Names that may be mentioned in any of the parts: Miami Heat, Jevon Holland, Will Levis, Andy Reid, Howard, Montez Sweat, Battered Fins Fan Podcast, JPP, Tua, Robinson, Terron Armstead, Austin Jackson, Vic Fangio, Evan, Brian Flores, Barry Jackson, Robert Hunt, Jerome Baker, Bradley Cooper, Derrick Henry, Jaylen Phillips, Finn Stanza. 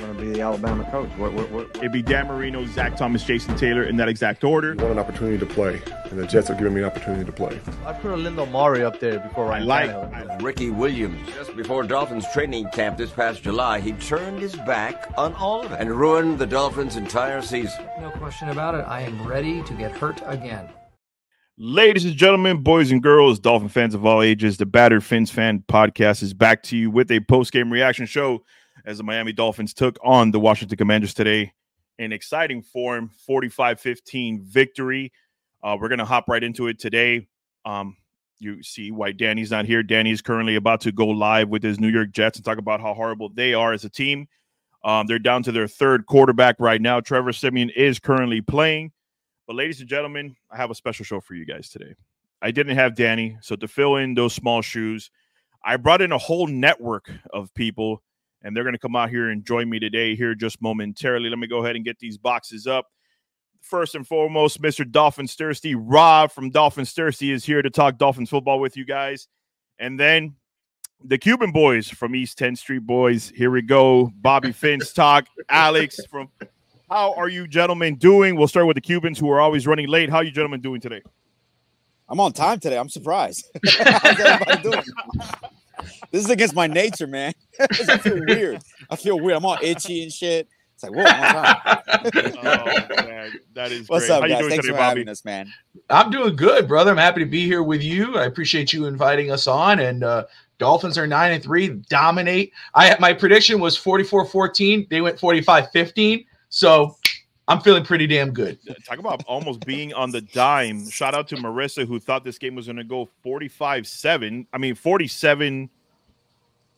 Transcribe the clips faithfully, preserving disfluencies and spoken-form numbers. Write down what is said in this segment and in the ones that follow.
going to be the Alabama coach. What, what, what? It'd be Dan Marino, Zach Thomas, Jason Taylor in that exact order. You want an opportunity to play, and the Jets have given me an opportunity to play. I put Orlando Murray up there before Ryan like, Tannehill. Ricky Williams, just before Dolphins training camp this past July, he turned his back on all of it and ruined the Dolphins' entire season. No question about it. I am ready to get hurt again. Ladies and gentlemen, boys and girls, Dolphin fans of all ages, the Battered Fins Fan Podcast is back to you with a post-game reaction show as the Miami Dolphins took on the Washington Commanders today in exciting form, forty-five fifteen victory. Uh, we're going to hop right into it today. Um, you see why Danny's not here. Danny is currently about to go live with his New York Jets and talk about how horrible they are as a team. Um, they're down to their third quarterback right now. Trevor Siemian is currently playing. But ladies and gentlemen, I have a special show for you guys today. I didn't have Danny, so to fill in those small shoes, I brought in a whole network of people, and they're going to come out here and join me today here just momentarily. Let me go ahead and get these boxes up. First and foremost, Mister Dolphins Thirsty, Rob from Dolphins Thirsty is here to talk Dolphins football with you guys. And then the Cuban boys from East tenth Street boys. Here we go. Bobby Finch talk. Alex from... How are you gentlemen doing? We'll start with the Cubans who are always running late. How are you gentlemen doing today? I'm on time today. I'm surprised. How's everybody doing? This is against my nature, man. I feel weird. I feel weird. I'm all itchy and shit. It's like, whoa, I'm on time. Oh, man. That is What's great. Up, How guys? You doing Thanks today, for Bobby? Having us, man. I'm doing good, brother. I'm happy to be here with you. I appreciate you inviting us on. And uh, Dolphins are nine and three, dominate. I My prediction was forty-four fourteen. They went forty-five fifteen. So I'm feeling pretty damn good. Talk about almost being on the dime. Shout out to Marissa, who thought this game was going to go forty-five seven. I mean, forty-seven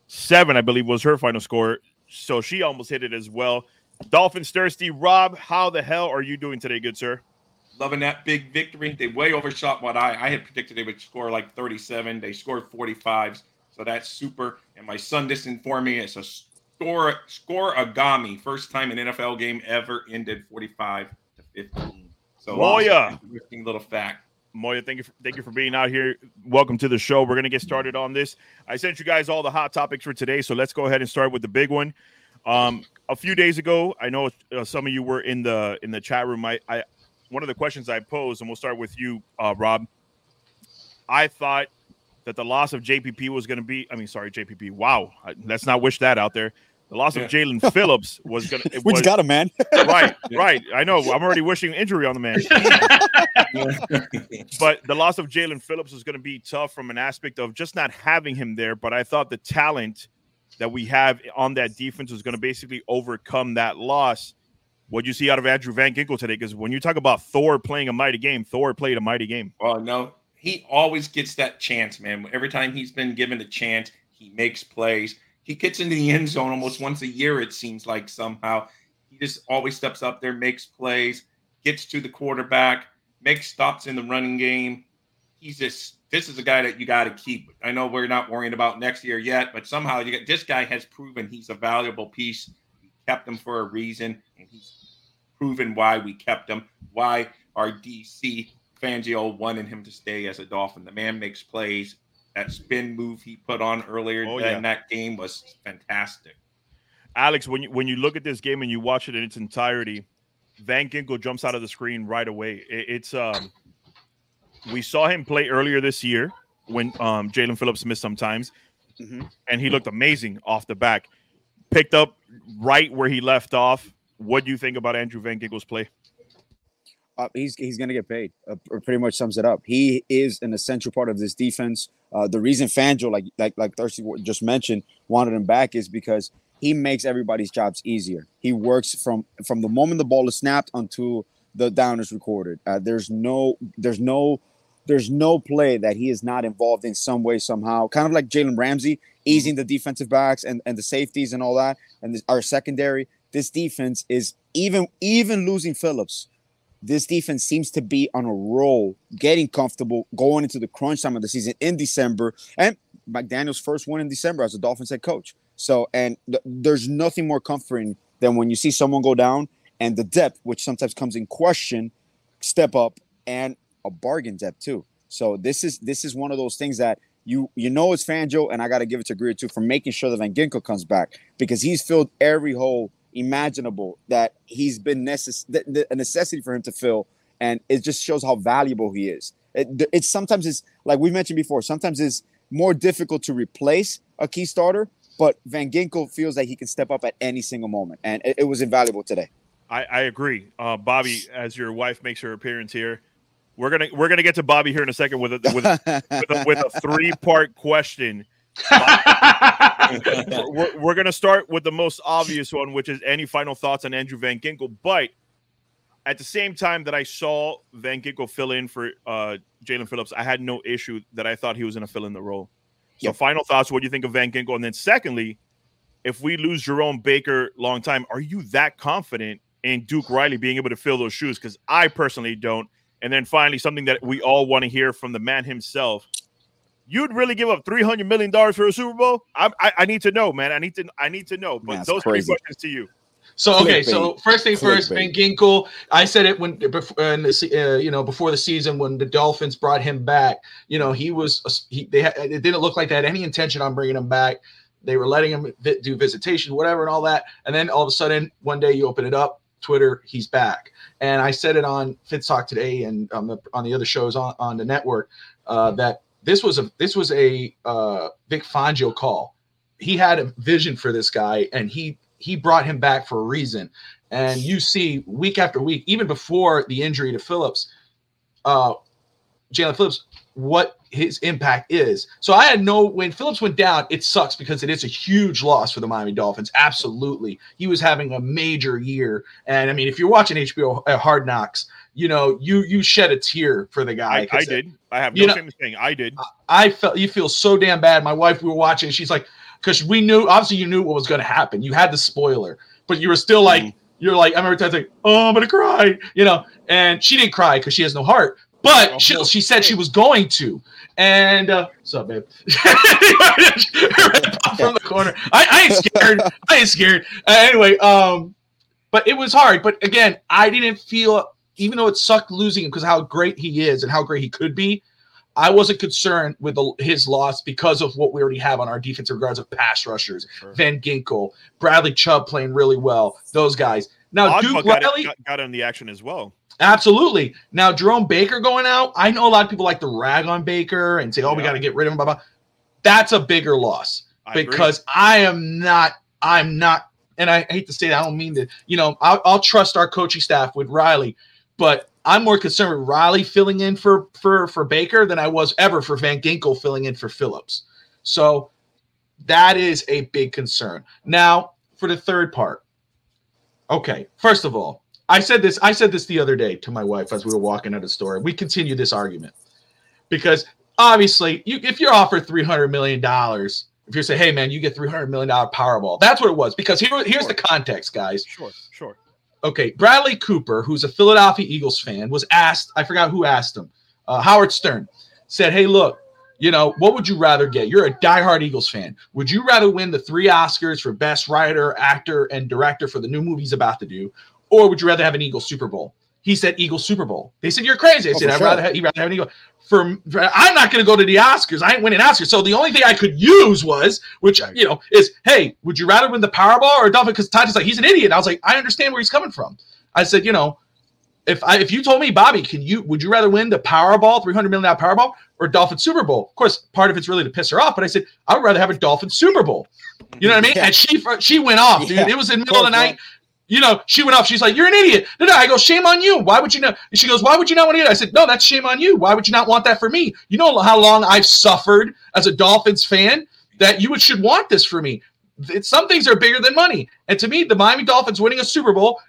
seven, I believe, was her final score. So she almost hit it as well. Dolphins Thirsty. Rob, how the hell are you doing today, good sir? Loving that big victory. They way overshot what I, I had predicted they would score like thirty-seven. They scored forty-fives. So that's super. And my son just informed me it's a Score, score agami. First time an N F L game ever ended forty-five to fifteen. So Moya, interesting little fact. Moya, thank you, for, thank you for being out here. Welcome to the show. We're gonna get started on this. I sent you guys all the hot topics for today, so let's go ahead and start with the big one. Um, a few days ago, I know uh, some of you were in the in the chat room. I, I one of the questions I posed, and we'll start with you, uh, Rob. I thought that the loss of J P P was gonna be. I mean, sorry, J P P. Wow, I, let's not wish that out there. The loss yeah. of Jaylen Phillips was going to... We just got him, man. Right, right. I know. I'm already wishing injury on the man. But the loss of Jaylen Phillips was going to be tough from an aspect of just not having him there. But I thought the talent that we have on that defense was going to basically overcome that loss. What you see out of Andrew Van Ginkel today? Because when you talk about Thor playing a mighty game, Thor played a mighty game. Oh, no. He always gets that chance, man. Every time he's been given a chance, he makes plays. He gets into the end zone almost once a year, it seems like somehow. He just always steps up there, makes plays, gets to the quarterback, makes stops in the running game. He's just – this is a guy that you got to keep. I know we're not worrying about next year yet, but somehow you get, this guy has proven he's a valuable piece. We kept him for a reason, and he's proven why we kept him, why our D C Fangio wanted him to stay as a Dolphin. The man makes plays. That spin move he put on earlier oh, in yeah. that game was fantastic. Alex, when you when you look at this game and you watch it in its entirety, Van Ginkel jumps out of the screen right away. It, it's um, we saw him play earlier this year when um, Jaylen Phillips missed sometimes, mm-hmm. and he looked amazing off the back. Picked up right where he left off. What do you think about Andrew Van Ginkel's play? Uh, he's he's going to get paid. Uh, pretty much sums it up. He is an essential part of this defense. Uh, the reason Fangio, like like like Thirsty just mentioned, wanted him back is because he makes everybody's jobs easier. He works from from the moment the ball is snapped until the down is recorded. Uh, there's no there's no there's no play that he is not involved in some way somehow. Kind of like Jalen Ramsey easing the defensive backs and, and the safeties and all that, and this, our secondary. This defense is even even losing Phillips. This defense seems to be on a roll, getting comfortable, going into the crunch time of the season in December. And McDaniel's first win in December as a Dolphins head coach. So, and th- there's nothing more comforting than when you see someone go down and the depth, which sometimes comes in question, step up, and a bargain depth too. So this is this is one of those things that you you know it's Fangio, and I got to give it to Greer too for making sure that Van Ginkel comes back because he's filled every hole imaginable that he's been necess- th- th- a necessity for him to fill. And it just shows how valuable he is. It, it's sometimes it's like we mentioned before, sometimes it's more difficult to replace a key starter, but Van Ginkel feels that he can step up at any single moment. And it, it was invaluable today. I, I agree. Uh, Bobby, as your wife makes her appearance here, we're going to, we're going to get to Bobby here in a second with a, with a, with a, with a three part question. we're we're going to start with the most obvious one, which is any final thoughts on Andrew Van Ginkel. But at the same time that I saw Van Ginkel fill in for uh, Jaylen Phillips, I had no issue that I thought he was going to fill in the role. So yep. Final thoughts, what do you think of Van Ginkel? And then secondly, if we lose Jerome Baker long time, are you that confident in Duke Riley being able to fill those shoes? Because I personally don't. And then finally, something that we all want to hear from the man himself. You'd really give up three hundred million dollars for a Super Bowl? I, I, I need to know, man. I need to I need to know. But that's those crazy. Three questions to you. So okay, so first thing first, Van Ginkel. I said it when before, in the, uh, you know, before the season when the Dolphins brought him back. You know, he was he they had, it didn't look like they had any intention on bringing him back. They were letting him vi- do visitation, whatever, and all that. And then all of a sudden, one day you open it up, Twitter, he's back. And I said it on Fitz Talk today and on the on the other shows on, on the network uh, that this was a this was a uh, Vic Fangio call. He had a vision for this guy, and he. He brought him back for a reason. And you see week after week, even before the injury to Phillips, uh, Jalen Phillips, what his impact is. So I had no – when Phillips went down, it sucks because it is a huge loss for the Miami Dolphins. Absolutely. He was having a major year. And, I mean, if you're watching H B O uh, Hard Knocks, you know, you you shed a tear for the guy. I, I did. It, I have no shame in saying I did. I, I felt – you feel so damn bad. My wife, we were watching, she's like – because we knew, obviously, you knew what was going to happen. You had the spoiler, but you were still like, mm. you're like, I remember times like, oh, I'm going to cry, you know. And she didn't cry because she has no heart, but oh, she, she said she was going to. And uh, what's up, babe? From the corner, I, I ain't scared. I ain't scared. Uh, anyway, um, but it was hard. But again, I didn't feel, even though it sucked losing him because how great he is and how great he could be. I wasn't concerned with the, his loss because of what we already have on our defense in regards of pass rushers, sure. Van Ginkel, Bradley Chubb playing really well, those guys. Now, Duke Riley got, got in the action as well. Absolutely. Now, Jerome Baker going out, I know a lot of people like to rag on Baker and say, oh, yeah. we got to get rid of him, blah, blah. That's a bigger loss I because agree. I am not – I'm not – and I hate to say that. I don't mean to – you know, I'll, I'll trust our coaching staff with Riley, but – I'm more concerned with Riley filling in for, for, for Baker than I was ever for Van Ginkel filling in for Phillips. So that is a big concern. Now for the third part. Okay. First of all, I said this, I said this the other day to my wife as we were walking out of the store. We continue this argument because obviously you, if you're offered three hundred million dollars, if you say, hey man, you get three hundred million dollars Powerball, that's what it was. Because here, here's sure. the context, guys. Sure, sure. Okay, Bradley Cooper, who's a Philadelphia Eagles fan, was asked, I forgot who asked him, uh, Howard Stern, said, hey, look, you know, what would you rather get? You're a diehard Eagles fan. Would you rather win the three Oscars for Best Writer, Actor, and Director for the new movie he's about to do, or would you rather have an Eagles Super Bowl? He said, Eagles Super Bowl. They said, you're crazy. I said, oh, I'd sure. rather, have, you'd rather have an Eagles. For, for, I'm not going to go to the Oscars. I ain't winning Oscars. So the only thing I could use was, which, you know, is, hey, would you rather win the Powerball or Dolphin? Because Todd's like, he's an idiot. I was like, I understand where he's coming from. I said, you know, if I, if you told me, Bobby, can you, would you rather win the Powerball, three hundred million dollars Powerball or Dolphin Super Bowl? Of course, part of it's really to piss her off. But I said, I would rather have a Dolphin Super Bowl. You know what I mean? Yeah. And she, she went off, dude. Yeah. It was in the middle course, of the night. Man. You know, she went off. She's like, you're an idiot. No, no. I go, shame on you. Why would you not? She goes, why would you not want to get it? I said, no, that's shame on you. Why would you not want that for me? You know how long I've suffered as a Dolphins fan that you would, should want this for me. It's, some things are bigger than money. And to me, the Miami Dolphins winning a Super Bowl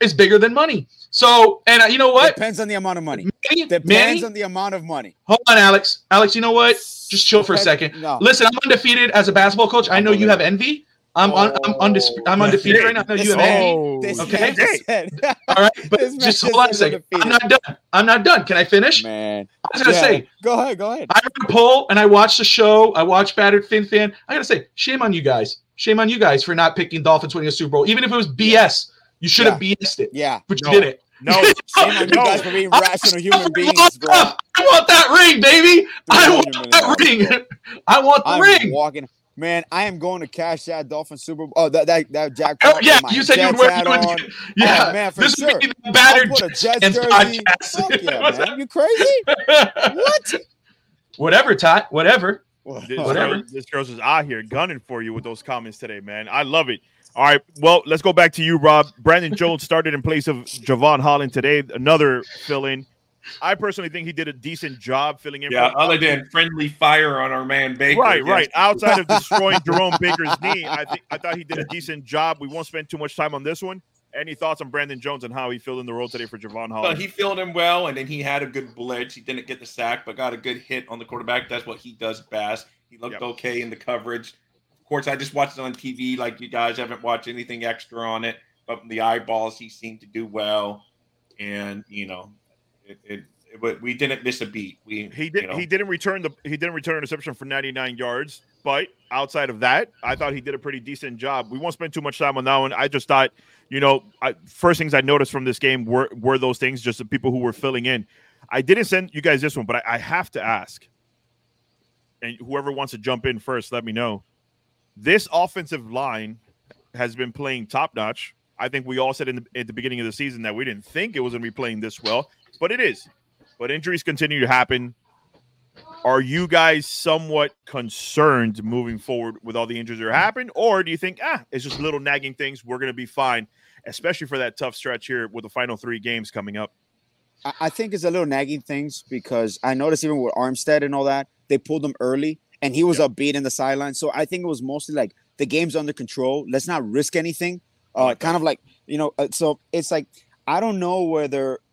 is bigger than money. So, and uh, you know what? Depends on the amount of money. Manny, Depends Manny? on the amount of money. Hold on, Alex. Alex, you know what? Just chill for a second. No. Listen, I'm undefeated as a basketball coach. I know you have envy. I'm on. Oh, I'm, undis- I'm undefeated right now. No, you and me. Okay. All right. But just hold on a second. I'm not done. I'm not done. Can I finish? Man, I was gonna yeah. say. Go ahead. Go ahead. I ran a poll and I watched the show. I watched Battered Fin Fan. I gotta say, shame on you guys. Shame on you guys for not picking Dolphins winning a Super Bowl, even if it was B S. You should have yeah. B S'd it. Yeah. But you no. did it. No, shame on you guys for being rational human beings, bro. I want that ring, baby. I want that ring. I want the I'm ring. Walking. Man, I am going to cash that Dolphin Super Bowl. Oh, that that, that jackpot. Oh, yeah, you said you'd wear it. Yeah, oh, man, for this sure. Would be the battered Jets jersey. Fuck yeah, man. You crazy? What? Whatever, Todd. Whatever. This, Whatever. This girl's just out here gunning for you with those comments today, man. I love it. All right, well, let's go back to you, Rob. Brandon Jones started in place of Jevon Holland today. Another fill-in. I personally think he did a decent job filling in. Yeah, other than friendly fire on our man Baker. Right, right. Outside of destroying Jerome Baker's knee, I think I thought he did a decent job. We won't spend too much time on this one. Any thoughts on Brandon Jones and how he filled in the role today for Jevon Holland? Well, he filled in well, and then he had a good blitz. He didn't get the sack, but got a good hit on the quarterback. That's what he does best. He looked yep. okay in the coverage. Of course, I just watched it on T V. Like, you guys haven't watched anything extra on it, but from the eyeballs, he seemed to do well. And, you know, It, it, it, but we didn't miss a beat. We he didn't you know. he didn't return the he didn't return an interception for ninety-nine yards. But outside of that, I thought he did a pretty decent job. We won't spend too much time on that one. I just thought, you know, I, first things I noticed from this game were were those things, just the people who were filling in. I didn't send you guys this one, but I, I have to ask, and whoever wants to jump in first, let me know. This offensive line has been playing top notch. I think we all said in the, at the beginning of the season that we didn't think it was going to be playing this well. But it is. But injuries continue to happen. Are you guys somewhat concerned moving forward with all the injuries that are happening? Or do you think, ah, it's just little nagging things, we're going to be fine, especially for that tough stretch here with the final three games coming up? I think it's a little nagging things because I noticed even with Armstead and all that, they pulled him early, and he was yep. upbeat in the sideline. So I think it was mostly like the game's under control. Let's not risk anything. Uh, okay. Kind of like, you know, so it's like I don't know whether –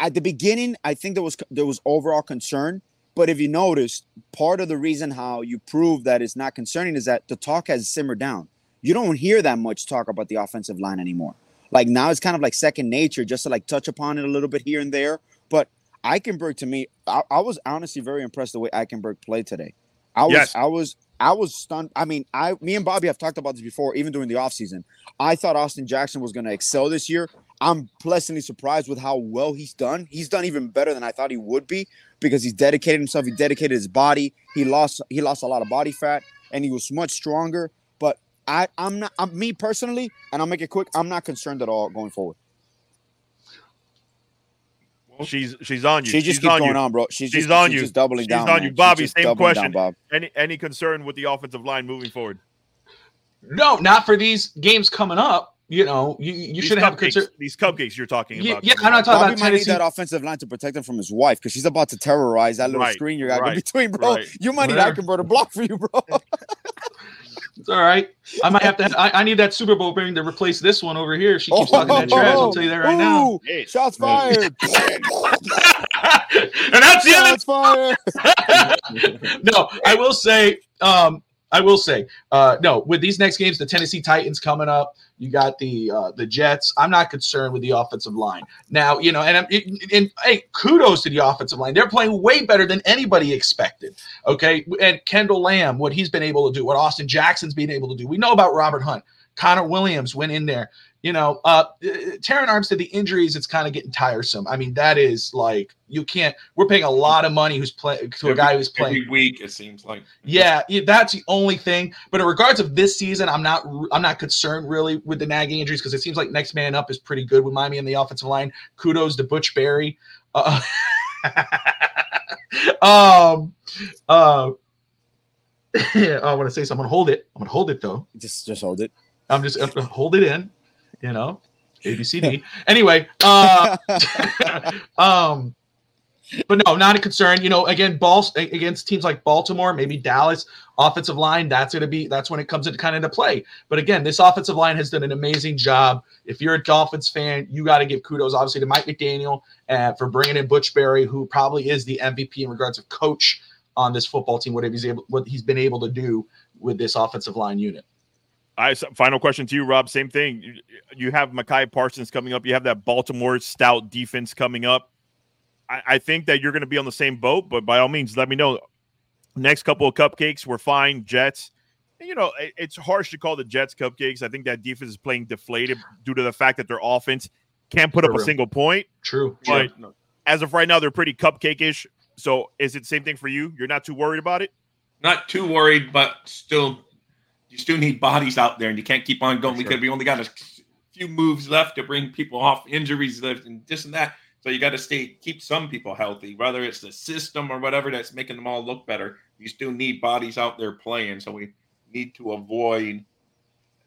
at the beginning, I think there was there was overall concern. But if you noticed, part of the reason how you prove that it's not concerning is that the talk has simmered down. You don't hear that much talk about the offensive line anymore. Like now it's kind of like second nature just to like touch upon it a little bit here and there. But Eichenberg, to me, I, I was honestly very impressed the way Eichenberg played today. I was yes. I was I was stunned. I mean, I me and Bobby have talked about this before, even during the offseason. I thought Austin Jackson was going to excel this year. I'm pleasantly surprised with how well he's done. He's done even better than I thought he would be because he's dedicated himself. He dedicated his body. He lost he lost a lot of body fat, and he was much stronger. But I, I'm not I'm, me personally, and I'll make it quick, I'm not concerned at all going forward. She's she's on you. She just she's keeps on going you. on, bro. She's, she's just, on she's you. She's doubling she's down. She's on you, Bobby. Same question. Down, Bob. Any any concern with the offensive line moving forward? No, not for these games coming up. You know, you, you should have concern. These cupcakes you're talking about. Yeah, yeah I'm not talking Bobby about Bobby might need that offensive line to protect him from his wife because she's about to terrorize that little right, screen you got right, in between, bro. Right. You might need Eichenberg to block for you, bro. It's all right. I might have to. Have, I, I need that Super Bowl ring to replace this one over here. She keeps oh, talking that trash. I'll tell you that right ooh, now. Shots fired. And that's the end. Shots fired. No, I will say. Um, I will say, uh, no, with these next games, the Tennessee Titans coming up, you got the uh, the Jets. I'm not concerned with the offensive line. Now, you know, and, and, and hey, kudos to the offensive line. They're playing way better than anybody expected, okay? And Kendall Lamb, what he's been able to do, what Austin Jackson's been able to do. We know about Robert Hunt. Connor Williams went in there. You know, uh, Terron Armstead, the injuries, it's kind of getting tiresome. I mean, that is like, you can't, we're paying a lot of money who's play, to every, a guy who's playing. Every week, it seems like. Yeah, that's the only thing. But in regards of this season, I'm not I'm not concerned really with the nagging injuries because it seems like next man up is pretty good with Miami on the offensive line. Kudos to Butch Berry. Uh, um, uh, I want to say something. Hold it. I'm going to hold it, though. Just, just hold it. I'm just going to hold it in. You know, A B C D. Anyway, uh, um, but no, not a concern. You know, again, balls against teams like Baltimore, maybe Dallas, offensive line. That's gonna be that's when it comes into kind of into play. But again, this offensive line has done an amazing job. If you're a Dolphins fan, you got to give kudos, obviously, to Mike McDaniel uh, for bringing in Butch Berry, who probably is the M V P in regards of coach on this football team. Whatever he's able, what he's been able to do with this offensive line unit. I, final question to you, Rob. Same thing. You, you have Mekhi Parsons coming up. You have that Baltimore stout defense coming up. I, I think that you're going to be on the same boat, but by all means, let me know. Next couple of cupcakes, we're fine. Jets. You know, it, it's harsh to call the Jets cupcakes. I think that defense is playing deflated due to the fact that their offense can't put For up real. a single point. True. But True. as of right now, they're pretty cupcake-ish. So is it the same thing for you? You're not too worried about it? Not too worried, but still you still need bodies out there, and you can't keep on going. For because sure. we only got a few moves left to bring people off, injuries left, and this and that. So you got to stay, keep some people healthy, whether it's the system or whatever that's making them all look better. You still need bodies out there playing. So we need to avoid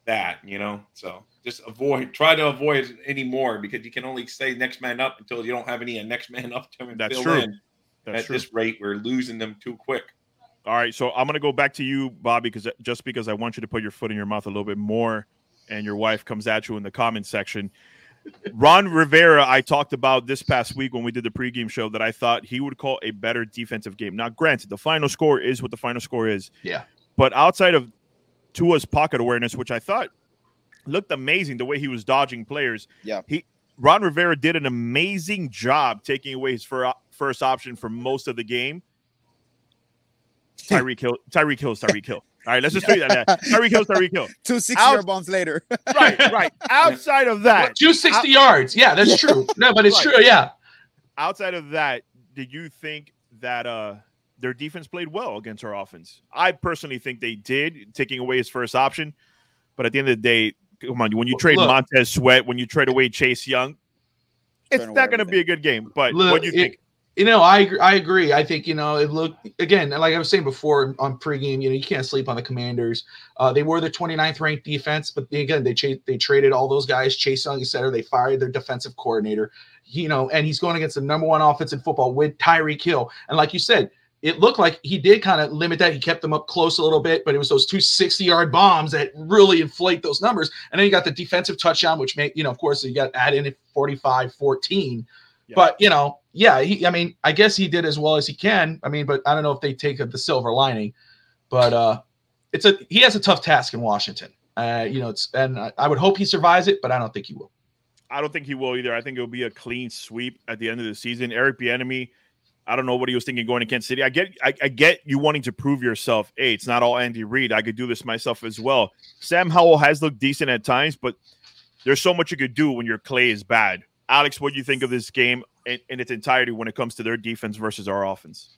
that, you know. So just avoid, try to avoid any more, because you can only stay next man up until you don't have any next man up to that's fill true. in. That's At true. This rate, we're losing them too quick. All right, so I'm going to go back to you, Bobby, because just because I want you to put your foot in your mouth a little bit more, and your wife comes at you in the comment section. Ron Rivera, I talked about this past week when we did the pregame show that I thought he would call a better defensive game. Now, granted, the final score is what the final score is. Yeah. But outside of Tua's pocket awareness, which I thought looked amazing, the way he was dodging players. Yeah. He Ron Rivera did an amazing job taking away his first option for most of the game. Tyreek Hill, Tyreek Hill, Tyreek Hill. All right, let's just do that. Tyreek Hill, Tyreek Hill. Two six-yard bombs later. Right, right. Outside of that. Well, two sixty out- yards. Yeah, that's true. No, but it's right. true, yeah. Outside of that, did you think that uh, their defense played well against our offense? I personally think they did, taking away his first option. But at the end of the day, come on, when you trade Look. Montez Sweat, when you trade away Chase Young, it's not going to be a good game. But Look, what do you it- think? You know, I I agree. I think, you know, it looked, again, like I was saying before on pregame, you know, you can't sleep on the Commanders. Uh, they were the twenty-ninth ranked defense, but again, they cha- they traded all those guys, Chase Young, et cetera. They fired their defensive coordinator, you know, and he's going against the number one offense in football with Tyreek Hill. And like you said, it looked like he did kind of limit that. He kept them up close a little bit, but it was those two sixty-yard bombs that really inflate those numbers. And then you got the defensive touchdown, which, made, you know, of course, you got add in at forty-five fourteen. Yeah. But, you know, yeah, he, I mean, I guess he did as well as he can. I mean, but I don't know if they take the silver lining. But uh, it's a he has a tough task in Washington. Uh, you know, it's and I, I would hope he survives it, but I don't think he will. I don't think he will either. I think it'll be a clean sweep at the end of the season. Eric Bieniemy, I don't know what he was thinking going to Kansas City. I get, I, I get you wanting to prove yourself. Hey, it's not all Andy Reid. I could do this myself as well. Sam Howell has looked decent at times, but there's so much you could do when your clay is bad. Alex, what do you think of this game in, in its entirety when it comes to their defense versus our offense?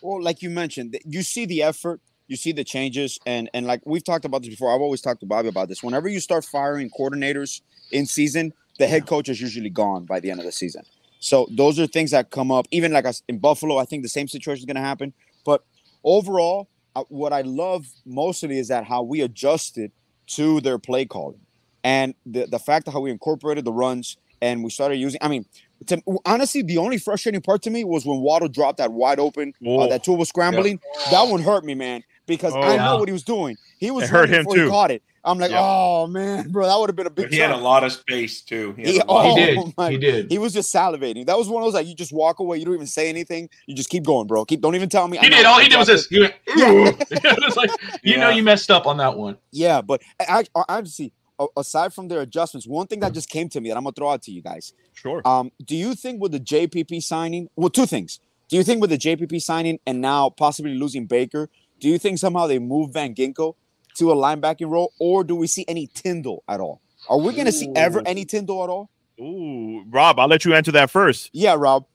Well, like you mentioned, you see the effort, you see the changes, and and like we've talked about this before. I've always talked to Bobby about this. Whenever you start firing coordinators in season, the head coach is usually gone by the end of the season. So those are things that come up. Even like us in Buffalo, I think the same situation is going to happen. But overall, what I love mostly is that how we adjusted to their play calling and the, the fact of how we incorporated the runs. And we started using – I mean, to, honestly, the only frustrating part to me was when Waddle dropped that wide open, uh, that Tua was scrambling. Yeah. That one hurt me, man, because oh, I yeah. know what he was doing. He was hurt him too. He caught it. I'm like, yeah. oh, man, bro, that would have been a big – He turn. had a lot of space too. He, he, oh, he did. My, he did. He was just salivating. That was one of those, like, you just walk away. You don't even say anything. You just keep going, bro. Keep. Don't even tell me. He I did. All he did was this. He went, ooh. It was like, you yeah. know you messed up on that one. Yeah, but I, I, I see. Aside from their adjustments, one thing that just came to me that I'm going to throw out to you guys. Sure. Um, do you think with the J P P signing – well, two things. Do you think with the J P P signing and now possibly losing Baker, do you think somehow they move Van Ginkel to a linebacking role, or do we see any Tindall at all? Are we going to see ever any Tindall at all? Ooh, Rob, I'll let you answer that first. Yeah, Rob.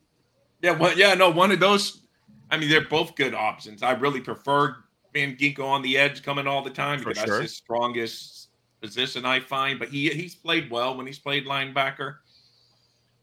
Yeah, well, yeah, no, one of those – I mean, they're both good options. I really prefer Van Ginkel on the edge coming all the time because sure. that's his strongest – position I find, but he he's played well when he's played linebacker.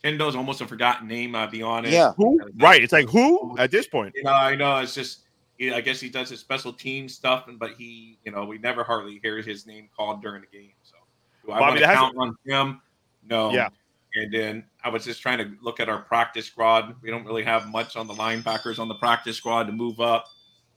Tindall's almost a forgotten name, I'll be honest. Yeah, who? Right. It's like who at this point? You know, I know it's just you know, I guess he does his special team stuff, and but he, you know, we never hardly hear his name called during the game. So do I want to count on him? No. Yeah. And then I was just trying to look at our practice squad. We don't really have much on the linebackers on the practice squad to move up.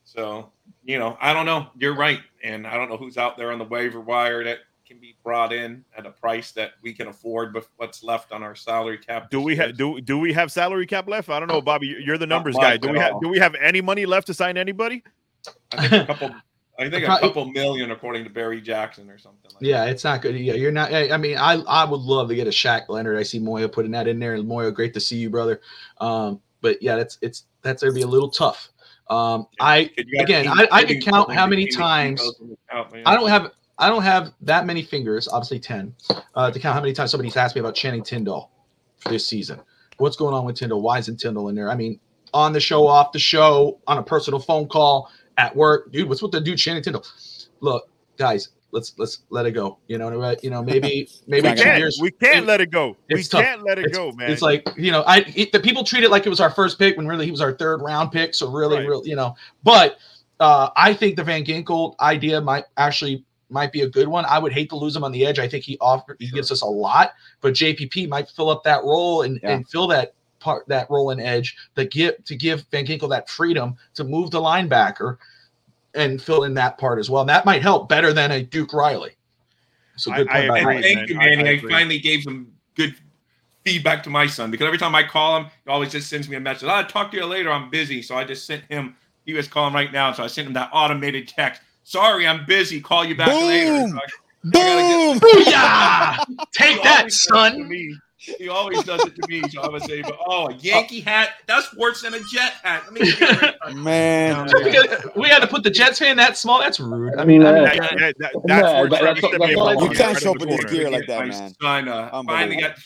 So, you know, I don't know. You're right. And I don't know who's out there on the waiver wire that can be brought in at a price that we can afford with what's left on our salary cap. Do we have do do we have salary cap left? I don't know, Bobby. You're the numbers guy. Do we have do we have any money left to sign anybody? I think a couple I think a couple million according to Barry Jackson or something like yeah, that. Yeah, it's not good. Yeah, you're not I mean, I I would love to get a Shaq Leonard. I see Moya putting that in there. And Moya, great to see you, brother. Um, but yeah, that's it's that's gonna be a little tough. Um, yeah, I again I, I could count how many times I don't have I don't have that many fingers, obviously ten, uh, to count how many times somebody's asked me about Channing Tindall for this season. What's going on with Tindall? Why isn't Tindall in there? I mean, on the show, off the show, on a personal phone call, at work. Dude, what's with the dude Channing Tindall? Look, guys, let's let's let it go. You know, you know, maybe maybe we can't, years, we can't it, let it go. We tough. can't let it it's, go, man. It's like, you know, I it, the people treat it like it was our first pick when really he was our third round pick. So really, right. really, you know, but uh, I think the Van Ginkel idea might actually might be a good one. I would hate to lose him on the edge. I think he offers, he sure. gives us a lot, but J P P might fill up that role and, yeah. and fill that part, that role and edge that give to give Van Ginkel that freedom to move the linebacker and fill in that part as well. And that might help better than a Duke Riley. So good I, point I, I thank you, Manny. I, I, I finally gave some good feedback to my son, because every time I call him, he always just sends me a message. I'll talk to you later. I'm busy. So I just sent him, he was calling right now. So I sent him that automated text. Sorry, I'm busy. Call you back Boom. later. So I, Boom! Booyah! Take that, son. He always does it to me. So I would say, but oh, a Yankee hat, that's worse than a Jet hat. Let me get it. Man. We had to put the Jets fan that small. That's rude. I mean, yeah. I mean that, that, that, that's worse. You can't show up in this gear like that, man. Son, uh, finally got to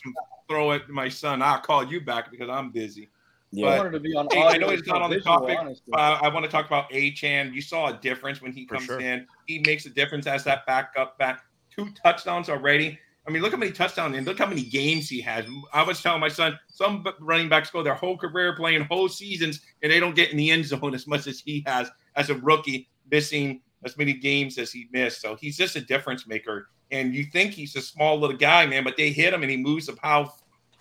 throw it to my son. I'll call you back because I'm busy. Yeah. But, I wanted to be on. Hey, I know it's not on the topic. But I want to talk about Achane. You saw a difference when he comes sure. in. He makes a difference as that backup back. Two touchdowns already. I mean, look how many touchdowns and look how many games he has. I was telling my son, some running backs go their whole career playing whole seasons and they don't get in the end zone as much as he has as a rookie, missing as many games as he missed. So he's just a difference maker. And you think he's a small little guy, man, but they hit him and he moves the pile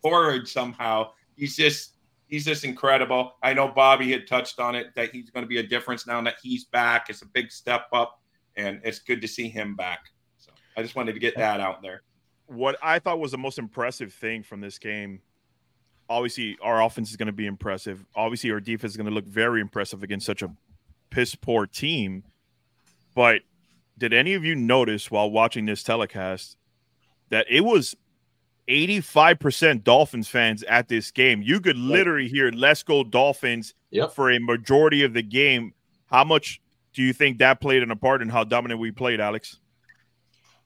forward somehow. He's just he's just incredible. I know Bobby had touched on it, that he's going to be a difference now that he's back. It's a big step up, and it's good to see him back. So I just wanted to get that out there. What I thought was the most impressive thing from this game, obviously our offense is going to be impressive. Obviously our defense is going to look very impressive against such a piss-poor team. But did any of you notice while watching this telecast that it was eighty-five percent Dolphins fans at this game? You could literally hear "Let's go Dolphins" yep. for a majority of the game. How much do you think that played an part in how dominant we played, Alex?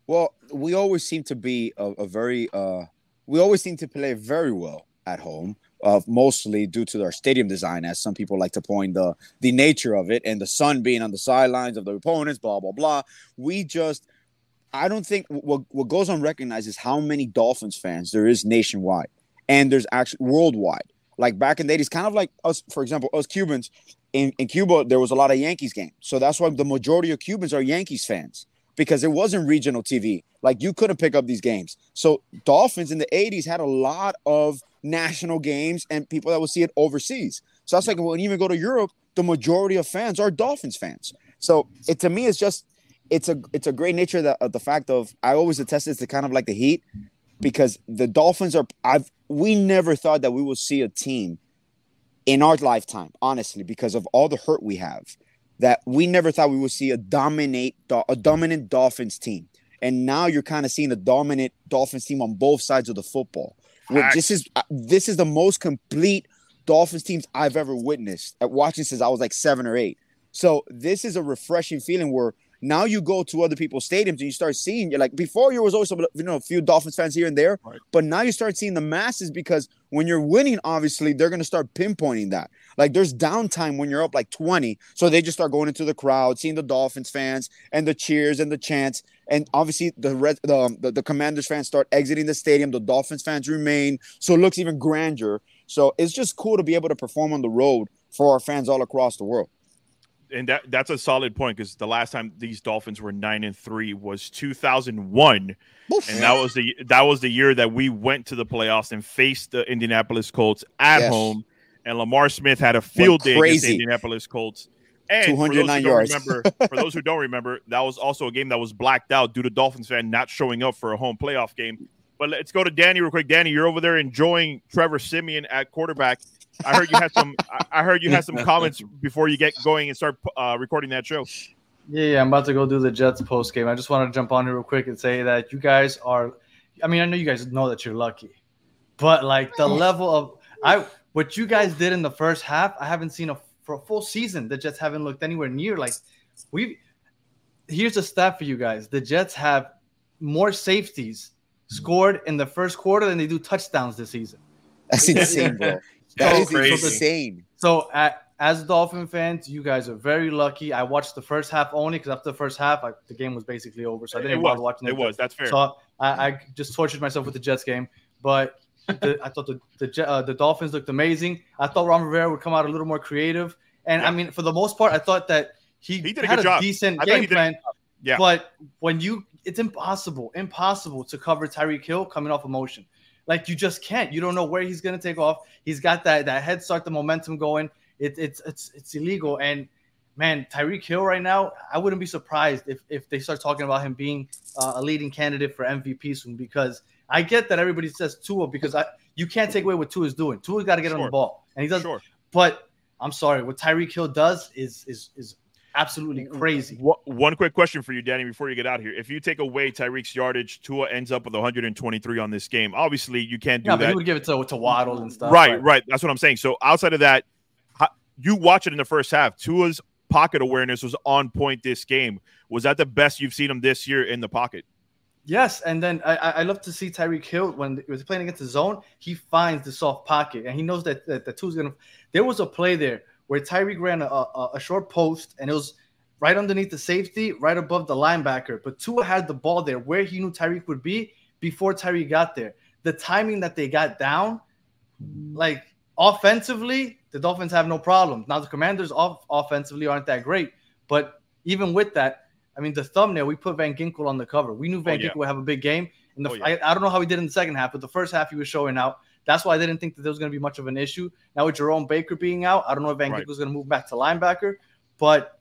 Well, we always seem to be a, a very uh, – we always seem to play very well at home, uh, mostly due to our stadium design, as some people like to point the the nature of it and the sun being on the sidelines of the opponents, blah, blah, blah. We just – I don't think – what what goes unrecognized is how many Dolphins fans there is nationwide, and there's actually worldwide. Like back in the eighties, kind of like us, for example, us Cubans. In, in Cuba, there was a lot of Yankees games. So that's why the majority of Cubans are Yankees fans. Because it wasn't regional T V. Like, you couldn't pick up these games. So Dolphins in the eighties had a lot of national games and people that would see it overseas. So that's like, when you even go to Europe, the majority of fans are Dolphins fans. So it to me, it's just, it's a it's a great nature that, of the fact of, I always attest this to kind of like the Heat, because the Dolphins are, I've we never thought that we would see a team in our lifetime, honestly, because of all the hurt we have. That we never thought we would see a dominate a dominant Dolphins team, and now you're kind of seeing a dominant Dolphins team on both sides of the football. Right. This is this is the most complete Dolphins teams I've ever witnessed. At watching since I was like seven or eight, so this is a refreshing feeling where now you go to other people's stadiums and you start seeing. You're like before you was always some, you know, a few Dolphins fans here and there, right. But now you start seeing the masses, because when you're winning, obviously they're gonna start pinpointing that. Like there's downtime when you're up like twenty, so they just start going into the crowd, seeing the Dolphins fans and the cheers and the chants, and obviously the red, the, the the Commanders fans start exiting the stadium. The Dolphins fans remain, so it looks even grander. So it's just cool to be able to perform on the road for our fans all across the world. And that that's a solid point, because the last time these Dolphins were nine and three was two thousand one, Oof. and that was the that was the year that we went to the playoffs and faced the Indianapolis Colts at yes. home, and Lamar Smith had a field day against the Indianapolis Colts. And two hundred nine yards. Remember, for those who don't remember, that was also a game that was blacked out due to Dolphins fan not showing up for a home playoff game. But let's go to Danny real quick. Danny, you're over there enjoying Trevor Siemian at quarterback. I heard you had some. I heard you had some comments before you get going and start uh, recording that show. Yeah, yeah, I'm about to go do the Jets post game. I just want to jump on here real quick and say that you guys are. I mean, I know you guys know that you're lucky, but like the level of I what you guys did in the first half, I haven't seen a for a full season. The Jets haven't looked anywhere near like we. Here's a stat for you guys: the Jets have more safeties scored in the first quarter than they do touchdowns this season. That's insane, bro. That so is crazy. Insane. So at, as Dolphin fans, you guys are very lucky. I watched the first half only because after the first half, I, the game was basically over. So I didn't bother watching it. It was. That's fair. So I, I just tortured myself with the Jets game. But the, I thought the the, uh, the Dolphins looked amazing. I thought Ron Rivera would come out a little more creative. And, yeah. I mean, for the most part, I thought that he, he did a had good a job. decent I game plan. Yeah. But when you – it's impossible, impossible to cover Tyreek Hill coming off a motion. Like, you just can't. You don't know where he's going to take off. He's got that, that head start, the momentum going. It, it's it's it's illegal. And, man, Tyreek Hill right now, I wouldn't be surprised if, if they start talking about him being uh, a leading candidate for M V P soon, because I get that everybody says Tua because I, you can't take away what Tua is doing. Tua's got to get sure. on the ball. And he doesn't. Sure. But I'm sorry. What Tyreek Hill does is is is – absolutely crazy. One quick question for you, Danny, before you get out here. If you take away Tyreek's yardage, Tua ends up with one hundred twenty-three on this game. Obviously, you can't do yeah, that. Yeah, you would give it to, to Waddle and stuff. Right, right, right. That's what I'm saying. So outside of that, you watch it in the first half. Tua's pocket awareness was on point this game. Was that the best you've seen him this year in the pocket? Yes, and then I, I love to see Tyreek Hill when he was playing against the zone. He finds the soft pocket, and he knows that, that, that Tua's going to – there was a play there where Tyreek ran a, a, a short post, and it was right underneath the safety, right above the linebacker. But Tua had the ball there where he knew Tyreek would be before Tyreek got there. The timing that they got down, like offensively, the Dolphins have no problem. Now the Commanders off- offensively aren't that great. But even with that, I mean, the thumbnail, we put Van Ginkel on the cover. We knew Van oh, yeah. Ginkel would have a big game. And oh, yeah. I, I don't know how he did in the second half, but the first half he was showing out. That's why I didn't think that there was going to be much of an issue. Now with Jerome Baker being out, I don't know if Van Ginkel was going to move back to linebacker. But,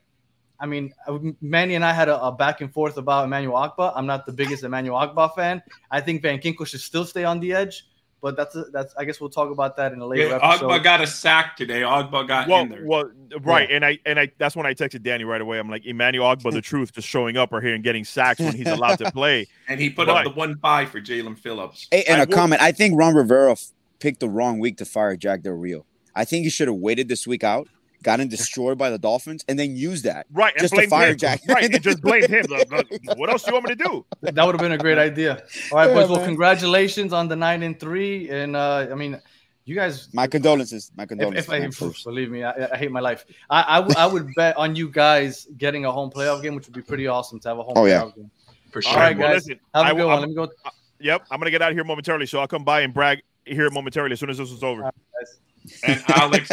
I mean, Manny and I had a, a back and forth about Emmanuel Agba. I'm not the biggest Emmanuel Agba fan. I think Van Ginkel should still stay on the edge. But that's a, that's. I guess we'll talk about that in a later yeah, episode. Agba got a sack today. Agba got well, in there. Well, right, yeah. and I and I. That's when I texted Danny right away. I'm like, Emmanuel Agba, the truth, just showing up right here and getting sacks when he's allowed to play. And he put right. up the one five for Jaylen Phillips. Hey, and I a will, comment. I think Ron Rivera f- picked the wrong week to fire Jack Del Rio. I think he should have waited this week out, gotten destroyed by the Dolphins, and then used that right just and to fire him. Jack. Right, and just blamed him. Like, like, what else do you want me to do? That would have been a great idea. All right, yeah, boys. Man. Well, congratulations on the nine and three. And uh, I mean, you guys. My condolences. My condolences. If, if I, I believe me, I, I hate my life. I, I, w- I would bet on you guys getting a home playoff game, which would be pretty awesome to have a home oh, playoff yeah. game. For sure. All right, well, guys. Listen, have I, a good I, one. Let me go. I, yep, I'm gonna get out of here momentarily, so I'll come by and brag here momentarily as soon as this is over. All right, guys. And Alex.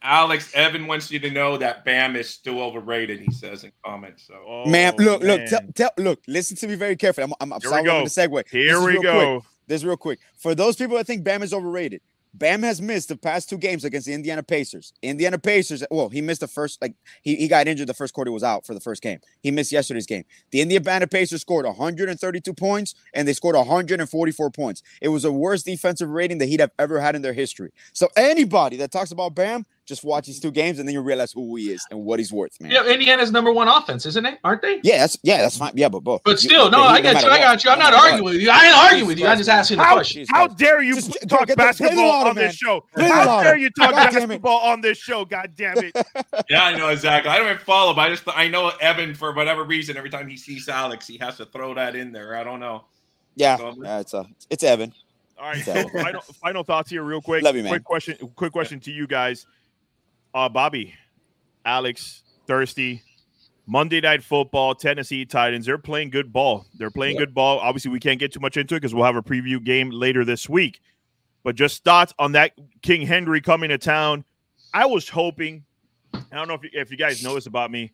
Alex, Evan wants you to know that Bam is still overrated, he says in comments. So, oh, man, look, man. look, tell, tell, look, listen to me very carefully. I'm, I'm, I'm sorry for the segue. Here we go. Quick. This is real quick. For those people that think Bam is overrated, Bam has missed the past two games against the Indiana Pacers. Indiana Pacers, well, he missed the first, like, he, he got injured the first quarter, was out for the first game. He missed yesterday's game. The Indiana Pacers scored one hundred thirty-two points, and they scored one hundred forty-four points. It was the worst defensive rating that he'd have ever had in their history. So anybody that talks about Bam, just watch these two games, and then you realize who he is and what he's worth, man. Yeah, Indiana's number one offense, isn't it? Aren't they? Yeah, that's, yeah, that's fine. Yeah, but both. But still, you, no, I got you. I got you. I'm not arguing with you. I ain't arguing with you. I just asking the question. How dare you just, talk basketball on this show? How dare you talk basketball on this show? God damn it. Yeah, I know exactly. I don't even follow, but I just I know Evan for whatever reason. Every time he sees Alex, he has to throw that in there. I don't know. Yeah, so yeah it's a, it's Evan. All right, so final, final thoughts here, real quick. Love you, man. Quick question. Quick question to you guys. Uh, Bobby, Alex, Thirsty, Monday Night Football, Tennessee Titans. They're playing good ball. They're playing yeah. good ball. Obviously, we can't get too much into it because we'll have a preview game later this week. But just thoughts on that King Henry coming to town. I was hoping, I don't know if you, if you guys know this about me,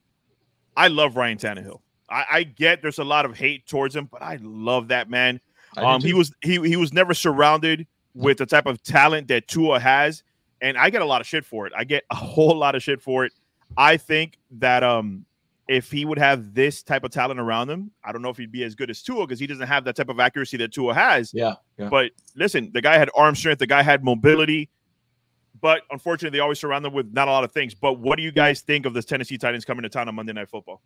I love Ryan Tannehill. I, I get there's a lot of hate towards him, but I love that man. Um, he was he he was never surrounded with the type of talent that Tua has. And I get a lot of shit for it. I get a whole lot of shit for it. I think that um, if he would have this type of talent around him, I don't know if he'd be as good as Tua because he doesn't have that type of accuracy that Tua has. Yeah, yeah. But listen, the guy had arm strength. The guy had mobility. But unfortunately, they always surround them with not a lot of things. But what do you guys think of the Tennessee Titans coming to town on Monday Night Football?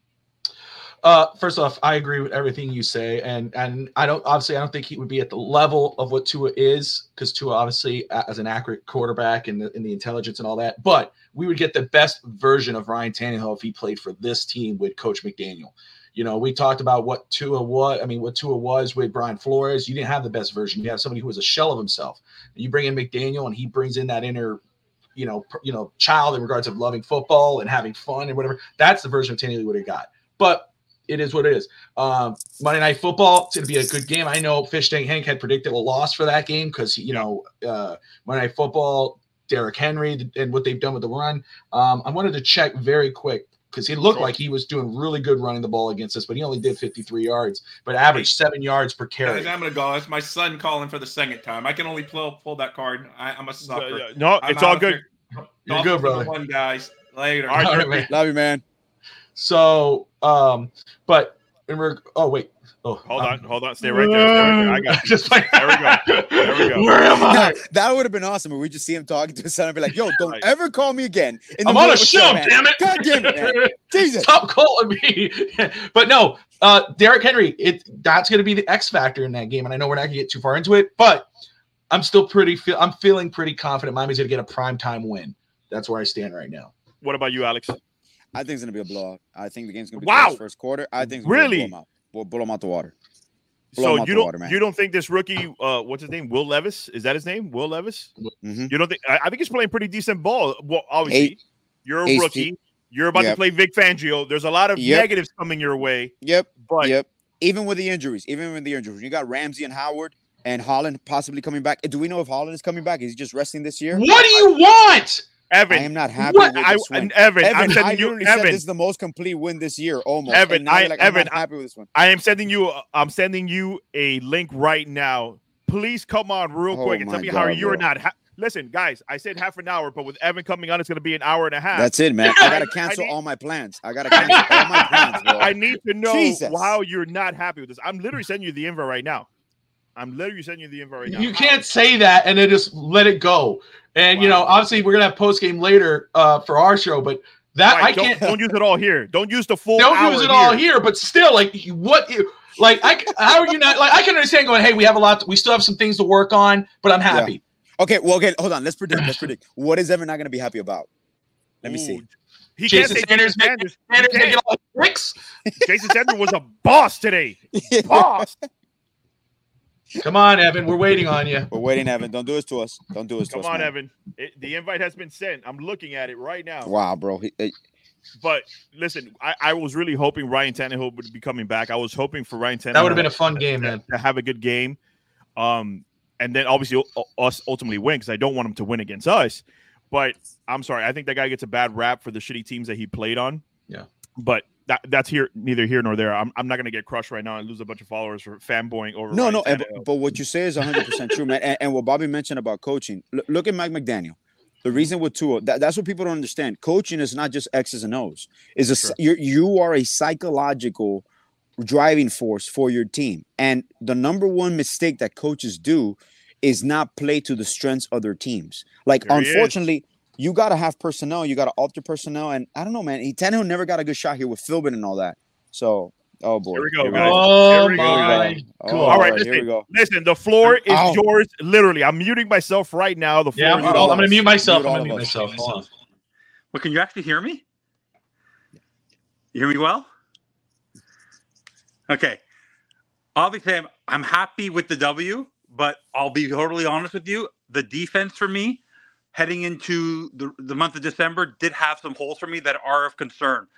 Uh, first off, I agree with everything you say, and and I don't obviously I don't think he would be at the level of what Tua is because Tua obviously as an accurate quarterback and the, and the intelligence and all that. But we would get the best version of Ryan Tannehill if he played for this team with Coach McDaniel. You know, we talked about what Tua was. I mean, what Tua was with Brian Flores. You didn't have the best version. You have somebody who was a shell of himself. You bring in McDaniel, and he brings in that inner. you know, you know, child in regards of loving football and having fun and whatever. That's the version of Tannehill would have got. But it is what it is. Um, Monday Night Football, it's going to be a good game. I know Fish Tank Hank had predicted a loss for that game because, you know, uh, Monday Night Football, Derrick Henry and what they've done with the run. Um, I wanted to check very quick because he looked like he was doing really good running the ball against us, but he only did fifty-three yards, but averaged seven yards per carry. I'm going to go. It's my son calling for the second time. I can only pull, pull that card. I, I'm a sucker. Uh, yeah. No, I'm it's all good. Here. You're good, brother. One, guys. Later. All right, man. Love you, man. So, um, but and we're oh wait, oh hold um, on, hold on, stay right there. Stay right there. I got you. Just like, there we go, there we go. Where am I? That, that would have been awesome if we just see him talking to his son and be like, "Yo, don't right. ever call me again." I'm on a show, damn it! God damn it, man. Jesus, stop calling me. But no, uh, Derrick Henry, it that's going to be the X factor in that game, and I know we're not going to get too far into it, but I'm still pretty. Feel, I'm feeling pretty confident. Miami's going to get a primetime win. That's where I stand right now. What about you, Alex? I think it's going to be a blowout. I think the game's going to be wow. close first quarter. I think it's going to really? blow them out. We'll blow them out the water. Blow so you don't water, you don't think this rookie, uh, what's his name, Will Levis? Is that his name, Will Levis? Mm-hmm. You don't think? I, I think he's playing pretty decent ball. Well, obviously, Eight, you're a rookie. Feet. You're about yep. to play Vic Fangio. There's a lot of yep. negatives coming your way. Yep. But yep. even with the injuries, even with the injuries, you got Ramsey and Howard and Holland possibly coming back. Do we know if Holland is coming back? Is he just resting this year? What do you want? Evan, I am not happy what? with this I, win. Evan, Evan, I'm sending I you. Evan, said this is the most complete win this year, almost. Evan, I, like, Evan, I'm not happy with this one. I am sending you. I'm sending you a link right now. Please come on real oh quick and tell me God, how you're bro. not. Ha- Listen, guys, I said half an hour, but with Evan coming on, it's going to be an hour and a half. That's it, man. I got to cancel need- all my plans. I got to cancel all my plans, bro. I need to know Jesus. how you're not happy with this. I'm literally sending you the info right now. I'm literally sending you the info right now. You can't say that and then just let it go. And, wow. you know, obviously we're going to have post game later uh, for our show, but that right, I don't, can't. Don't use it all here. Don't use the full Don't hour use it here. all here, but still, like, what, like, I, how are you not, like, I can understand going, hey, we have a lot, to, we still have some things to work on, but I'm happy. Yeah. Okay, well, okay, hold on. Let's predict, let's predict. What is Evan not going to be happy about? Let Ooh. me see. He Jason Sanders, Sanders, Sanders, Sanders all tricks. Jason Sanders was a boss today. Boss. Come on, Evan. We're waiting on you. We're waiting, Evan. Don't do this to us. Don't do this Come to us. Come on, man. Evan. It, the invite has been sent. I'm looking at it right now. Wow, bro. He, he... But listen, I, I was really hoping Ryan Tannehill would be coming back. I was hoping for Ryan Tannehill. That would have been a fun game, to, man. To have a good game. Um, and then obviously us ultimately win because I don't want him to win against us. But I'm sorry. I think that guy gets a bad rap for the shitty teams that he played on. Yeah. But That that's here neither here nor there. I'm I'm not gonna get crushed right now and lose a bunch of followers for fanboying over. No, Ryan no, Tannehill. But, but what you say is one hundred percent true, man. And, and what Bobby mentioned about coaching. L- look at Mike McDaniel. The reason with Tua, that, that's what people don't understand. Coaching is not just X's and O's. Is a sure. you you are a psychological driving force for your team. And the number one mistake that coaches do is not play to the strengths of their teams. Like there unfortunately. You got to have personnel. You got to alter personnel. And I don't know, man. He, Tannehill never got a good shot here with Philbin and all that. So, oh, boy. Here we go, here guys. Oh, here we my go. God. Oh, all right, listen, here we go. Listen, the floor is Ow. yours. Literally, I'm muting myself right now. The floor yeah, is yours. I'm going to mute myself. I'm going to mute myself. Well, can you actually hear me? You hear me well? Okay. Obviously, I'm, I'm happy with the W, but I'll be totally honest with you. The defense for me, heading into the, the month of December, did have some holes for me that are of concern,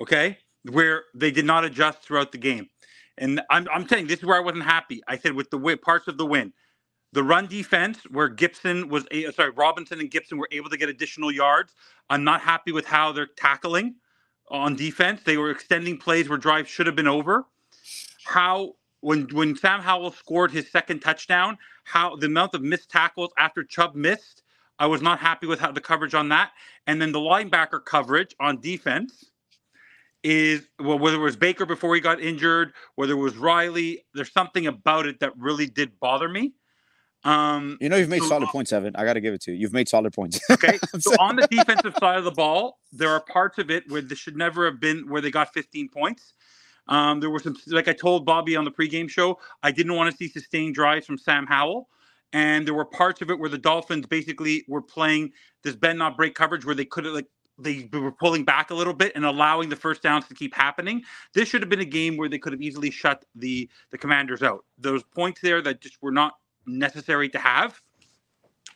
okay, where they did not adjust throughout the game. And I'm I'm saying this is where I wasn't happy. I said with the w- parts of the win. The run defense where Gibson was – sorry, Robinson and Gibson were able to get additional yards. I'm not happy with how they're tackling on defense. They were extending plays where drives should have been over. How – When when Sam Howell scored his second touchdown, how the amount of missed tackles after Chubb missed, I was not happy with how the coverage on that. And then the linebacker coverage on defense is, well, whether it was Baker before he got injured, whether it was Riley, there's something about it that really did bother me. Um, you know, you've made so solid on, points, Evan. I got to give it to you. You've made solid points. Okay. So on the defensive side of the ball, there are parts of it where this should never have been where they got fifteen points. Um, there were some, like I told Bobby on the pregame show, I didn't want to see sustained drives from Sam Howell. And there were parts of it where the Dolphins basically were playing this bend not break coverage where they could have, like, they were pulling back a little bit and allowing the first downs to keep happening. This should have been a game where they could have easily shut the, the Commanders out. Those points there that just were not necessary to have.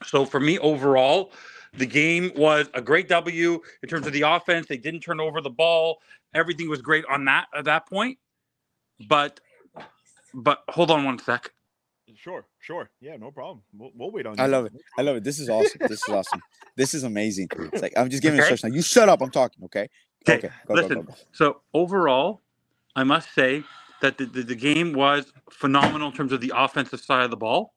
So for me, overall, The game was a great W in terms of the offense. They didn't turn over the ball. Everything was great on that at that point. But but hold on one sec. Sure, sure. Yeah, no problem. We'll, we'll wait on you. I love it. I love it. This is awesome. This is awesome. This is amazing. It's like I'm just giving okay. instructions. You shut up. I'm talking, okay? Okay. okay. Go, Listen, go, go, go. So overall, I must say that the, the, the game was phenomenal in terms of the offensive side of the ball.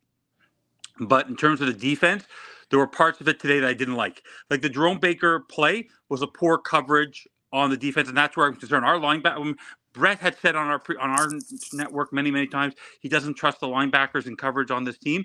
But in terms of the defense, there were parts of it today that I didn't like. Like the Jerome Baker play was a poor coverage on the defense, and that's where I'm concerned. Our linebacker, Brett had said on our pre, on our network many, many times, he doesn't trust the linebackers in coverage on this team.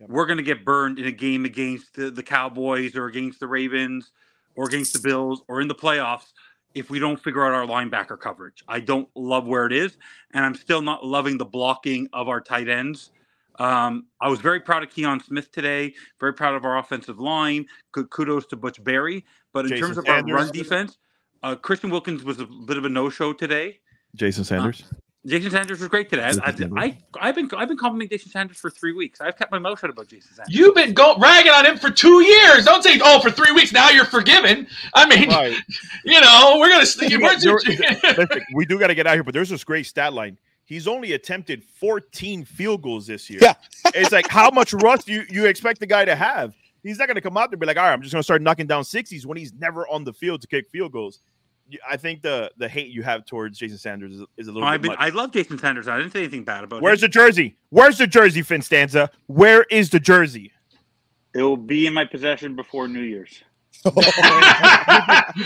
Yep. We're going to get burned in a game against the, the Cowboys or against the Ravens or against the Bills or in the playoffs if we don't figure out our linebacker coverage. I don't love where it is, and I'm still not loving the blocking of our tight ends. Um, I was very proud of Keon Smith today, very proud of our offensive line. Good kudos to Butch Berry. But in Jason terms of Sanders. our run defense, uh, Christian Wilkins was a bit of a no-show today. Jason Sanders. Uh, Jason Sanders was great today. I, I, I, I've been I've been complimenting Jason Sanders for three weeks. I've kept my mouth shut about Jason Sanders. You've been go- ragging on him for two years. Don't say, oh, for three weeks. Now you're forgiven. I mean, right. you know, we're going to – we do got to get out here, but there's this great stat line. He's only attempted fourteen field goals this year. Yeah. It's like, how much rust you, you expect the guy to have? He's not going to come out there and be like, all right, I'm just going to start knocking down sixties when he's never on the field to kick field goals. I think the the hate you have towards Jason Sanders is, is a little oh, bit I've been, much. I love Jason Sanders. I didn't say anything bad about him. Where's the jersey? Where's the jersey, Finn Stanza? Where is the jersey? It will be in my possession before New Year's. You've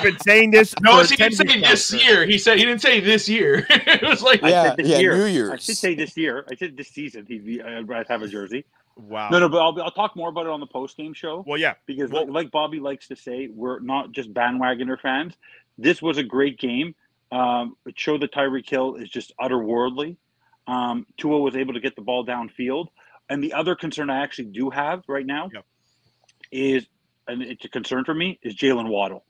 been saying this. No, he didn't say this year. He said he didn't say this year. It was like yeah, I said this yeah, year. New Year's. I should say this year. I said this season. He'd be. I'd have a jersey. Wow. No, no, but I'll, I'll talk more about it on the post game show. Well, yeah, because well, like, like Bobby likes to say, we're not just bandwagoner fans. This was a great game. Um, it showed that Tyreek Hill is just utter worldly. Um, Tua was able to get the ball downfield, and the other concern I actually do have right now yep. is. And it's a concern for me, is Jalen Waddle.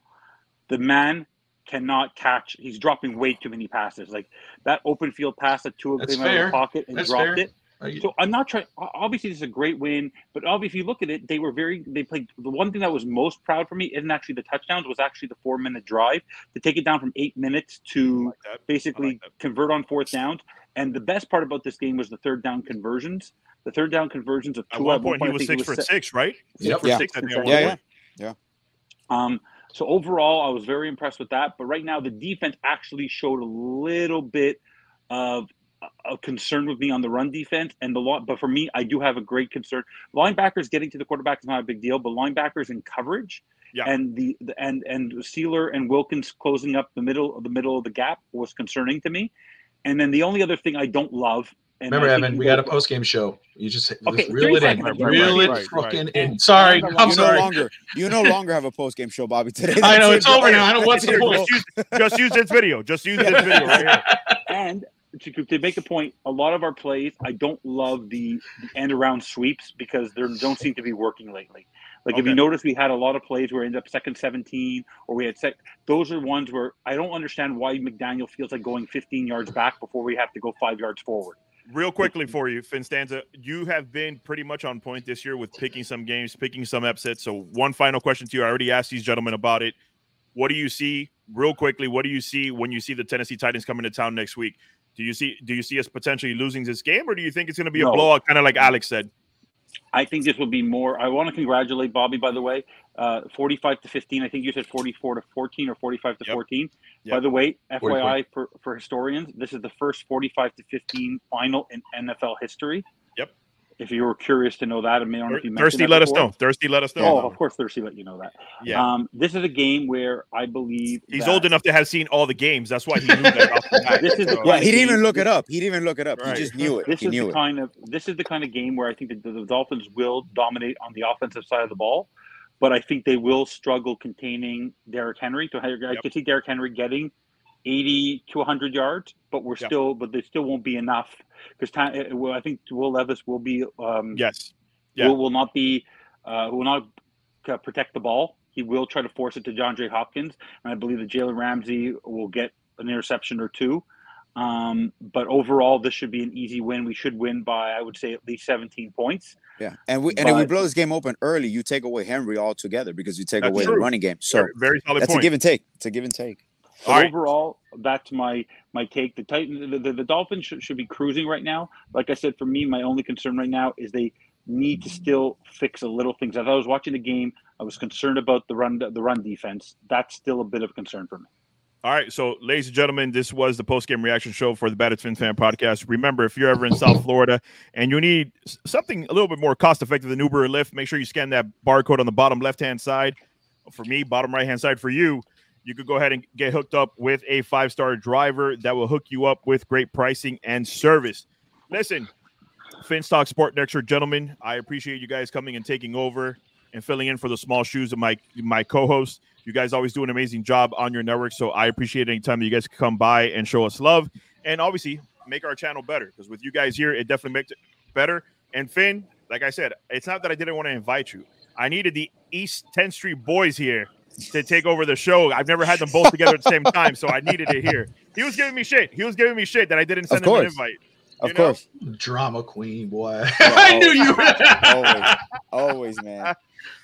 The man cannot catch. He's dropping way too many passes. Like that open field pass that Tua came out of the pocket and dropped it. So I'm not trying – obviously, this is a great win. But if you look at it, they were very – they played – the one thing that was most proud for me isn't actually the touchdowns, was actually the four-minute drive to take it down from eight minutes to basically convert on fourth downs. And the best part about this game was the third down conversions. The third down conversions of two. At one point, he was six for six, right? Six for six. Yeah, yeah. Yeah. Um, so overall, I was very impressed with that. But right now, the defense actually showed a little bit of a concern with me on the run defense and the lot. But for me, I do have a great concern. Linebackers getting to the quarterback is not a big deal, but linebackers in coverage yeah. and the, the and and Sealer and Wilkins closing up the middle of the middle of the gap was concerning to me. And then the only other thing I don't love. And remember, Evan, we got a post game show. You just, okay, just reel it in. Right, reel right, it right, fucking right. in. Sorry, I'm you sorry. No longer, you no longer have a post game show, Bobby. Today, I know it's over now. I don't know what's the point. Just use, just use this video. Just use this video right here. And to, to make a point, a lot of our plays, I don't love the, the end around sweeps because they don't seem to be working lately. Like okay. if you notice, we had a lot of plays where we ended up second seventeen, or we had sec. Those are ones where I don't understand why McDaniel feels like going fifteen yards back before we have to go five yards forward. Real quickly for you, Finn Stanza, you have been pretty much on point this year with picking some games, picking some upsets. So one final question to you. I already asked these gentlemen about it. What do you see real quickly? What do you see when you see the Tennessee Titans coming to town next week? Do you see do you see us potentially losing this game, or do you think it's going to be no. a blowout, kind of like Alex said? I think this will be more. I want to congratulate Bobby, by the way, uh, forty-five to fifteen. I think you said forty-four to fourteen or forty-five to yep. fourteen. Yep. By the way, F Y I for, for historians, this is the first forty-five to fifteen final in N F L history. Yep. If you were curious to know that, I mean, I don't know if you Thirsty let before. us know. Thirsty let us know. Oh, of course, Thirsty let you know that. Yeah. Um, this is a game where I believe he's that... old enough to have seen all the games. That's why he knew that. Off the this is the yeah, he didn't even look it up. He didn't even look it up. Right. He just knew it. This he is knew the it. kind of this is the kind of game where I think the, the Dolphins will dominate on the offensive side of the ball, but I think they will struggle containing Derrick Henry. So I yep. could see Derrick Henry getting eighty to one hundred yards, but we're yep. still, but they still won't be enough because time. Well, I think Will Levis will be. Um, yes. Yeah. Will, will not be. Uh, will not uh, protect the ball. He will try to force it to DeAndre Hopkins, and I believe that Jalen Ramsey will get an interception or two. Um, but overall, this should be an easy win. We should win by, I would say, at least seventeen points. Yeah, and we, and but, if we blow this game open early, you take away Henry altogether because you take away true. the running game. So very, very solid that's point. a give and take. It's a give and take. All overall, right. that's my my take. The Titans, the, the, the Dolphins should, should be cruising right now. Like I said, for me, my only concern right now is they need to still fix a little things. As I was watching the game, I was concerned about the run the run defense. That's still a bit of concern for me. All right, so ladies and gentlemen, this was the post-game reaction show for the Batted Fin Fan Podcast. Remember, if you're ever in South Florida and you need something a little bit more cost-effective than Uber or Lyft, make sure you scan that barcode on the bottom left-hand side. For me, bottom right-hand side for you. You could go ahead and get hooked up with a five-star driver that will hook you up with great pricing and service. Listen, Finstock Sport Lecture, gentlemen, I appreciate you guys coming and taking over and filling in for the small shoes of my my co-host. You guys always do an amazing job on your network, so I appreciate any time that you guys can come by and show us love and obviously make our channel better, because with you guys here, it definitely makes it better. And Finn, like I said, it's not that I didn't want to invite you. I needed the East tenth Street boys here to take over the show. I've never had them both together at the same time, so I needed it here. He was giving me shit. He was giving me shit that I didn't send him an invite. Of you course. Know? Drama queen, boy. I knew you always, always, man.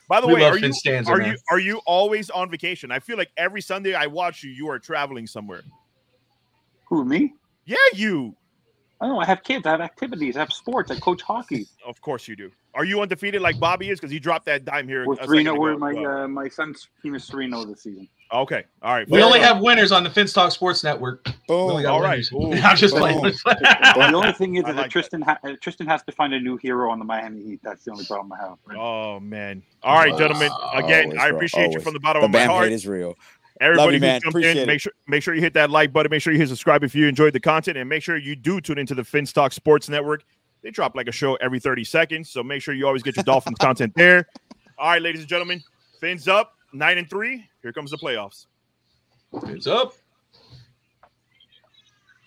By the we way, are you, Stanza, are, you, are you always on vacation? I feel like every Sunday I watch you, you are traveling somewhere. Who, me? Yeah, you. Oh, I have kids. I have activities. I have sports. I coach hockey. Of course you do. Are you undefeated like Bobby is? Because he dropped that dime here. We're three no, we're my, uh, my son's team is three oh this season. Okay. All right. We only have winners on the Finstock Sports Network. Oh, all right. I'm just playing. The only thing is that like Tristan that. Ha- Tristan has to find a new hero on the Miami Heat. That's the only problem I have. Right? Oh, man. All right, uh, gentlemen. Again, always, I appreciate bro, you from the bottom the of my heart. The Bam hate is real. Everybody who comes in, make sure, make sure you hit that like button. Make sure you hit subscribe if you enjoyed the content. And make sure you do tune into the Finstock Sports Network. They drop like a show every thirty seconds. So make sure you always get your Dolphins content there. All right, ladies and gentlemen. Fins up. Nine and three. Here comes the playoffs. Fins up.